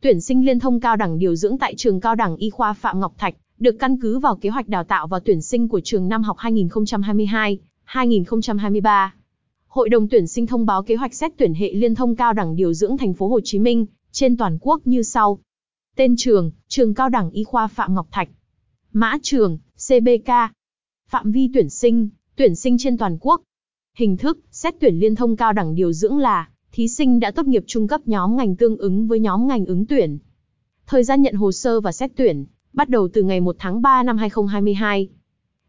Tuyển sinh liên thông cao đẳng điều dưỡng tại trường Cao đẳng Y khoa Phạm Ngọc Thạch được căn cứ vào kế hoạch đào tạo và tuyển sinh của trường năm học 2022-2023. Hội đồng tuyển sinh thông báo kế hoạch xét tuyển hệ liên thông cao đẳng điều dưỡng thành phố Hồ Chí Minh trên toàn quốc như sau. Tên trường: Trường Cao đẳng Y khoa Phạm Ngọc Thạch. Mã trường: CBK. Phạm vi tuyển sinh trên toàn quốc. Hình thức: xét tuyển liên thông cao đẳng điều dưỡng là thí sinh đã tốt nghiệp trung cấp nhóm ngành tương ứng với nhóm ngành ứng tuyển. Thời gian nhận hồ sơ và xét tuyển bắt đầu từ ngày 1 tháng 3 năm 2022.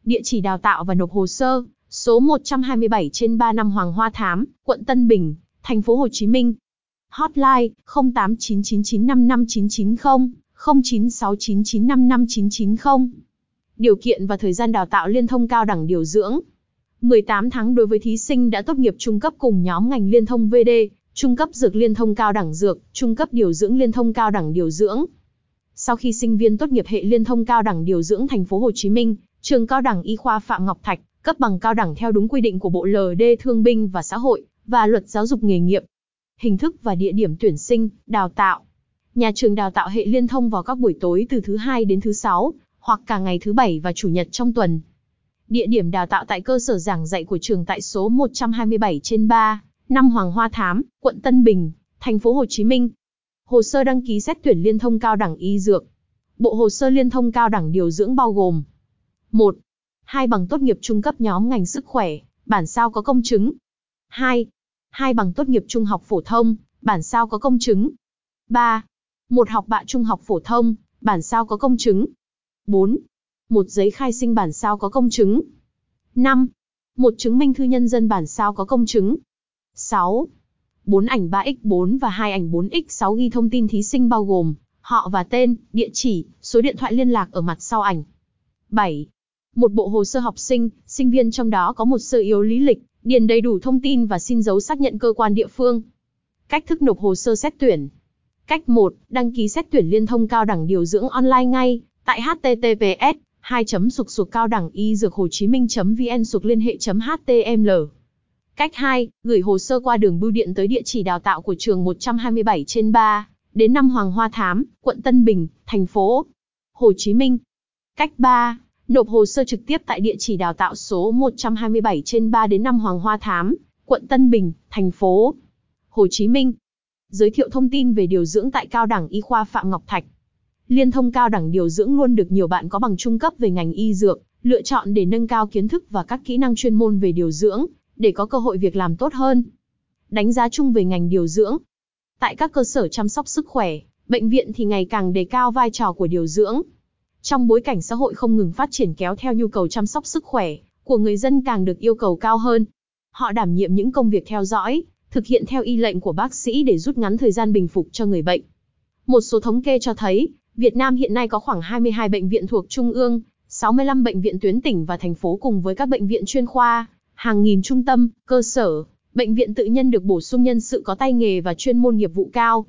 Địa chỉ đào tạo và nộp hồ sơ: số 127/35 Hoàng Hoa Thám, quận Tân Bình, thành phố Hồ Chí Minh. Hotline: 0899955990, 0969955990. Điều kiện và thời gian đào tạo liên thông cao đẳng điều dưỡng: 18 tháng đối với thí sinh đã tốt nghiệp trung cấp cùng nhóm ngành liên thông VD, trung cấp dược liên thông cao đẳng dược, trung cấp điều dưỡng liên thông cao đẳng điều dưỡng. Sau khi sinh viên tốt nghiệp hệ liên thông cao đẳng điều dưỡng thành phố Hồ Chí Minh, trường Cao đẳng Y khoa Phạm Ngọc Thạch cấp bằng cao đẳng theo đúng quy định của Bộ LĐ Thương binh và Xã hội và Luật Giáo dục nghề nghiệp. Hình thức và địa điểm tuyển sinh, đào tạo. Nhà trường đào tạo hệ liên thông vào các buổi tối từ thứ Hai đến thứ Sáu, hoặc cả ngày thứ Bảy và Chủ nhật trong tuần. Địa điểm đào tạo tại cơ sở giảng dạy của trường tại số 127/35 Hoàng Hoa Thám, quận Tân Bình, thành phố Hồ Chí Minh. Hồ sơ đăng ký xét tuyển liên thông cao đẳng y dược. Bộ hồ sơ liên thông cao đẳng điều dưỡng bao gồm: 1. 2 bằng tốt nghiệp trung cấp nhóm ngành sức khỏe, bản sao có công chứng. 2. 2 bằng tốt nghiệp trung học phổ thông, bản sao có công chứng. 3. 1 học bạ trung học phổ thông, bản sao có công chứng. 4. 1 giấy khai sinh bản sao có công chứng. 5. 1 chứng minh thư nhân dân bản sao có công chứng. 6. 4 ảnh 3x4 và 2 ảnh 4x6 ghi thông tin thí sinh bao gồm họ và tên, địa chỉ, số điện thoại liên lạc ở mặt sau ảnh. 7. 1 bộ hồ sơ học sinh, sinh viên trong đó có một sơ yếu lý lịch, điền đầy đủ thông tin và xin dấu xác nhận cơ quan địa phương. Cách thức nộp hồ sơ xét tuyển. Cách 1. Đăng ký xét tuyển liên thông cao đẳng điều dưỡng online ngay tại https://caodanghyduochiminh.vn/liên-hệ.html. Cách 2, gửi hồ sơ qua đường bưu điện tới địa chỉ đào tạo của trường 127/35 Hoàng Hoa Thám, quận Tân Bình, thành phố Hồ Chí Minh. Cách 3, nộp hồ sơ trực tiếp tại địa chỉ đào tạo số 127/35 Hoàng Hoa Thám, quận Tân Bình, thành phố Hồ Chí Minh. Giới thiệu thông tin về điều dưỡng tại Cao đẳng Y khoa Phạm Ngọc Thạch. Liên thông cao đẳng điều dưỡng luôn được nhiều bạn có bằng trung cấp về ngành y dược lựa chọn để nâng cao kiến thức và các kỹ năng chuyên môn về điều dưỡng, để có cơ hội việc làm tốt hơn. Đánh giá chung về ngành điều dưỡng. Tại các cơ sở chăm sóc sức khỏe, bệnh viện thì ngày càng đề cao vai trò của điều dưỡng. Trong bối cảnh xã hội không ngừng phát triển kéo theo nhu cầu chăm sóc sức khỏe của người dân càng được yêu cầu cao hơn. Họ đảm nhiệm những công việc theo dõi, thực hiện theo y lệnh của bác sĩ để rút ngắn thời gian bình phục cho người bệnh. Một số thống kê cho thấy, Việt Nam hiện nay có khoảng 22 bệnh viện thuộc Trung ương, 65 bệnh viện tuyến tỉnh và thành phố cùng với các bệnh viện chuyên khoa, hàng nghìn trung tâm, cơ sở, bệnh viện tư nhân được bổ sung nhân sự có tay nghề và chuyên môn nghiệp vụ cao.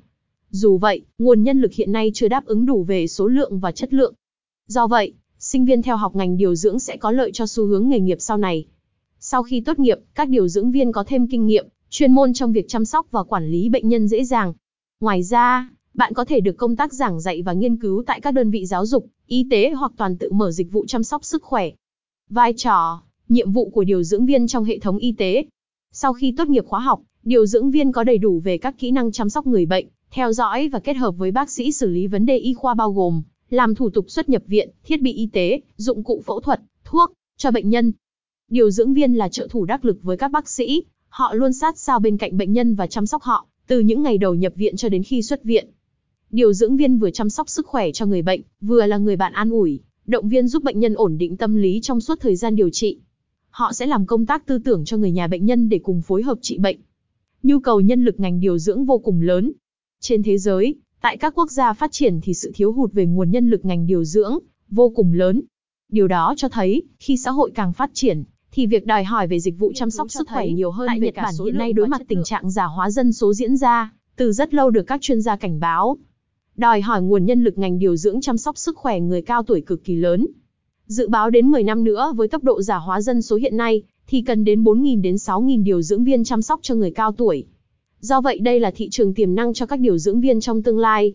Dù vậy, nguồn nhân lực hiện nay chưa đáp ứng đủ về số lượng và chất lượng. Do vậy, sinh viên theo học ngành điều dưỡng sẽ có lợi cho xu hướng nghề nghiệp sau này. Sau khi tốt nghiệp, các điều dưỡng viên có thêm kinh nghiệm, chuyên môn trong việc chăm sóc và quản lý bệnh nhân dễ dàng. Ngoài ra, bạn có thể được công tác giảng dạy và nghiên cứu tại các đơn vị giáo dục, y tế hoặc toàn tự mở dịch vụ chăm sóc sức khỏe. Vai trò, nhiệm vụ của điều dưỡng viên trong hệ thống y tế. Sau khi tốt nghiệp khóa học, điều dưỡng viên có đầy đủ về các kỹ năng chăm sóc người bệnh, theo dõi và kết hợp với bác sĩ xử lý vấn đề y khoa bao gồm làm thủ tục xuất nhập viện, thiết bị y tế, dụng cụ phẫu thuật, thuốc cho bệnh nhân. Điều dưỡng viên là trợ thủ đắc lực với các bác sĩ, họ luôn sát sao bên cạnh bệnh nhân và chăm sóc họ, từ những ngày đầu nhập viện cho đến khi xuất viện. Điều dưỡng viên vừa chăm sóc sức khỏe cho người bệnh, vừa là người bạn an ủi, động viên giúp bệnh nhân ổn định tâm lý trong suốt thời gian điều trị. Họ sẽ làm công tác tư tưởng cho người nhà bệnh nhân để cùng phối hợp trị bệnh. Nhu cầu nhân lực ngành điều dưỡng vô cùng lớn. Trên thế giới, tại các quốc gia phát triển thì sự thiếu hụt về nguồn nhân lực ngành điều dưỡng vô cùng lớn. Điều đó cho thấy, khi xã hội càng phát triển, thì việc đòi hỏi về dịch vụ chăm sóc sức khỏe nhiều hơn. Tại Nhật Bản hiện nay đối mặt tình trạng già hóa dân số diễn ra, từ rất lâu được các chuyên gia cảnh báo. Đòi hỏi nguồn nhân lực ngành điều dưỡng chăm sóc sức khỏe người cao tuổi cực kỳ lớn. Dự báo đến 10 năm nữa với tốc độ già hóa dân số hiện nay, thì cần đến 4.000 đến 6.000 điều dưỡng viên chăm sóc cho người cao tuổi. Do vậy đây là thị trường tiềm năng cho các điều dưỡng viên trong tương lai.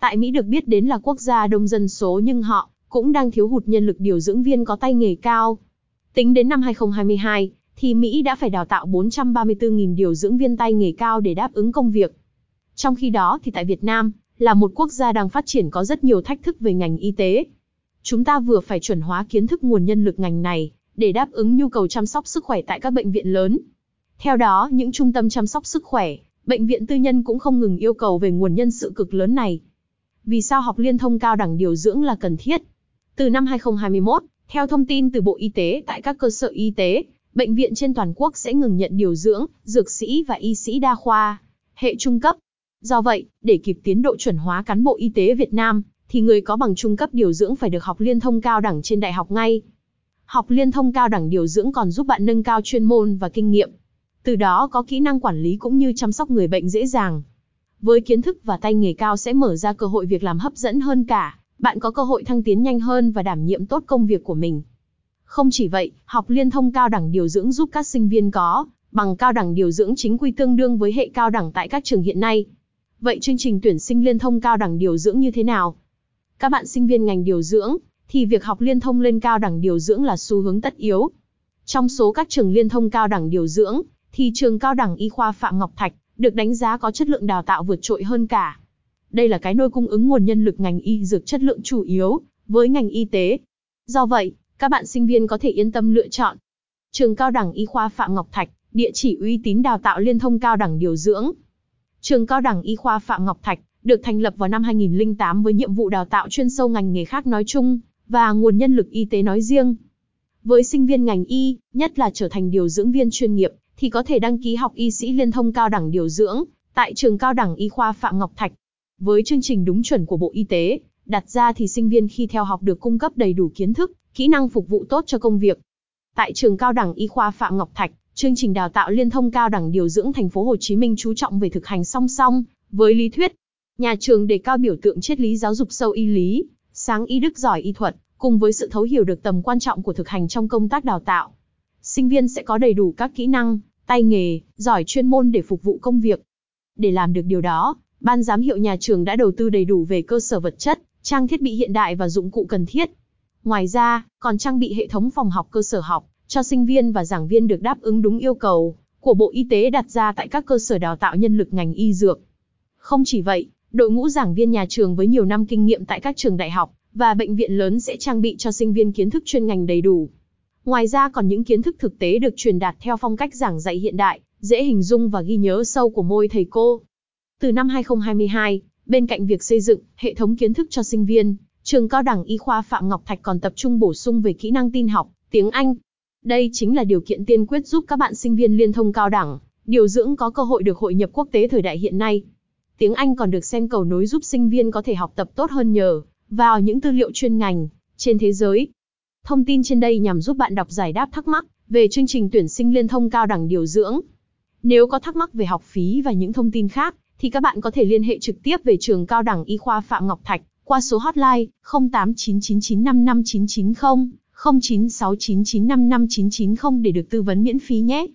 Tại Mỹ được biết đến là quốc gia đông dân số nhưng họ cũng đang thiếu hụt nhân lực điều dưỡng viên có tay nghề cao. Tính đến năm 2022, thì Mỹ đã phải đào tạo 434.000 điều dưỡng viên tay nghề cao để đáp ứng công việc. Trong khi đó thì tại Việt Nam, là một quốc gia đang phát triển có rất nhiều thách thức về ngành y tế. Chúng ta vừa phải chuẩn hóa kiến thức nguồn nhân lực ngành này để đáp ứng nhu cầu chăm sóc sức khỏe tại các bệnh viện lớn. Theo đó, những trung tâm chăm sóc sức khỏe, bệnh viện tư nhân cũng không ngừng yêu cầu về nguồn nhân sự cực lớn này. Vì sao học liên thông cao đẳng điều dưỡng là cần thiết? Từ năm 2021, theo thông tin từ Bộ Y tế, tại các cơ sở y tế, bệnh viện trên toàn quốc sẽ ngừng nhận điều dưỡng, dược sĩ và y sĩ đa khoa, hệ trung cấp. Do vậy, để kịp tiến độ chuẩn hóa cán bộ y tế Việt Nam, thì người có bằng trung cấp điều dưỡng phải được học liên thông cao đẳng trên đại học ngay. Học liên thông cao đẳng điều dưỡng còn giúp bạn nâng cao chuyên môn và kinh nghiệm. Từ đó có kỹ năng quản lý cũng như chăm sóc người bệnh dễ dàng. Với kiến thức và tay nghề cao sẽ mở ra cơ hội việc làm hấp dẫn hơn cả. Bạn có cơ hội thăng tiến nhanh hơn và đảm nhiệm tốt công việc của mình. Không chỉ vậy, học liên thông cao đẳng điều dưỡng giúp các sinh viên có bằng cao đẳng điều dưỡng chính quy tương đương với hệ cao đẳng tại các trường hiện nay. Vậy chương trình tuyển sinh liên thông cao đẳng điều dưỡng như thế nào? Các bạn sinh viên ngành điều dưỡng, thì việc học liên thông lên cao đẳng điều dưỡng là xu hướng tất yếu. Trong số các trường liên thông cao đẳng điều dưỡng, thì trường Cao đẳng Y khoa Phạm Ngọc Thạch được đánh giá có chất lượng đào tạo vượt trội hơn cả. Đây là cái nôi cung ứng nguồn nhân lực ngành y dược chất lượng chủ yếu với ngành y tế. Do vậy, các bạn sinh viên có thể yên tâm lựa chọn. Trường Cao đẳng Y khoa Phạm Ngọc Thạch, địa chỉ uy tín đào tạo liên thông cao đẳng điều dưỡng. Trường Cao đẳng Y khoa Phạm Ngọc Thạch được thành lập vào năm 2008 với nhiệm vụ đào tạo chuyên sâu ngành nghề khác nói chung và nguồn nhân lực y tế nói riêng. Với sinh viên ngành y, nhất là trở thành điều dưỡng viên chuyên nghiệp, thì có thể đăng ký học y sĩ liên thông cao đẳng điều dưỡng tại trường Cao đẳng Y khoa Phạm Ngọc Thạch. Với chương trình đúng chuẩn của Bộ Y tế đặt ra thì sinh viên khi theo học được cung cấp đầy đủ kiến thức, kỹ năng phục vụ tốt cho công việc. Tại trường Cao đẳng Y khoa Phạm Ngọc Thạch, chương trình đào tạo liên thông cao đẳng điều dưỡng thành phố Hồ Chí Minh chú trọng về thực hành song song với lý thuyết. Nhà trường đề cao biểu tượng triết lý giáo dục sâu y lý, sáng y đức giỏi y thuật, cùng với sự thấu hiểu được tầm quan trọng của thực hành trong công tác đào tạo. Sinh viên sẽ có đầy đủ các kỹ năng, tay nghề, giỏi chuyên môn để phục vụ công việc. Để làm được điều đó, Ban giám hiệu nhà trường đã đầu tư đầy đủ về cơ sở vật chất, trang thiết bị hiện đại và dụng cụ cần thiết. Ngoài ra, còn trang bị hệ thống phòng học cơ sở học cho sinh viên và giảng viên được đáp ứng đúng yêu cầu của Bộ Y tế đặt ra tại các cơ sở đào tạo nhân lực ngành y dược. Không chỉ vậy, đội ngũ giảng viên nhà trường với nhiều năm kinh nghiệm tại các trường đại học và bệnh viện lớn sẽ trang bị cho sinh viên kiến thức chuyên ngành đầy đủ. Ngoài ra còn những kiến thức thực tế được truyền đạt theo phong cách giảng dạy hiện đại, dễ hình dung và ghi nhớ sâu của mỗi thầy cô. Từ năm 2022, bên cạnh việc xây dựng hệ thống kiến thức cho sinh viên, trường Cao đẳng Y khoa Phạm Ngọc Thạch còn tập trung bổ sung về kỹ năng tin học, tiếng Anh. Đây chính là điều kiện tiên quyết giúp các bạn sinh viên liên thông cao đẳng, điều dưỡng có cơ hội được hội nhập quốc tế thời đại hiện nay. Tiếng Anh còn được xem cầu nối giúp sinh viên có thể học tập tốt hơn nhờ vào những tư liệu chuyên ngành trên thế giới. Thông tin trên đây nhằm giúp bạn đọc giải đáp thắc mắc về chương trình tuyển sinh liên thông cao đẳng điều dưỡng. Nếu có thắc mắc về học phí và những thông tin khác, thì các bạn có thể liên hệ trực tiếp về trường Cao đẳng Y khoa Phạm Ngọc Thạch qua số hotline 0899955990, 0969955990 để được tư vấn miễn phí nhé.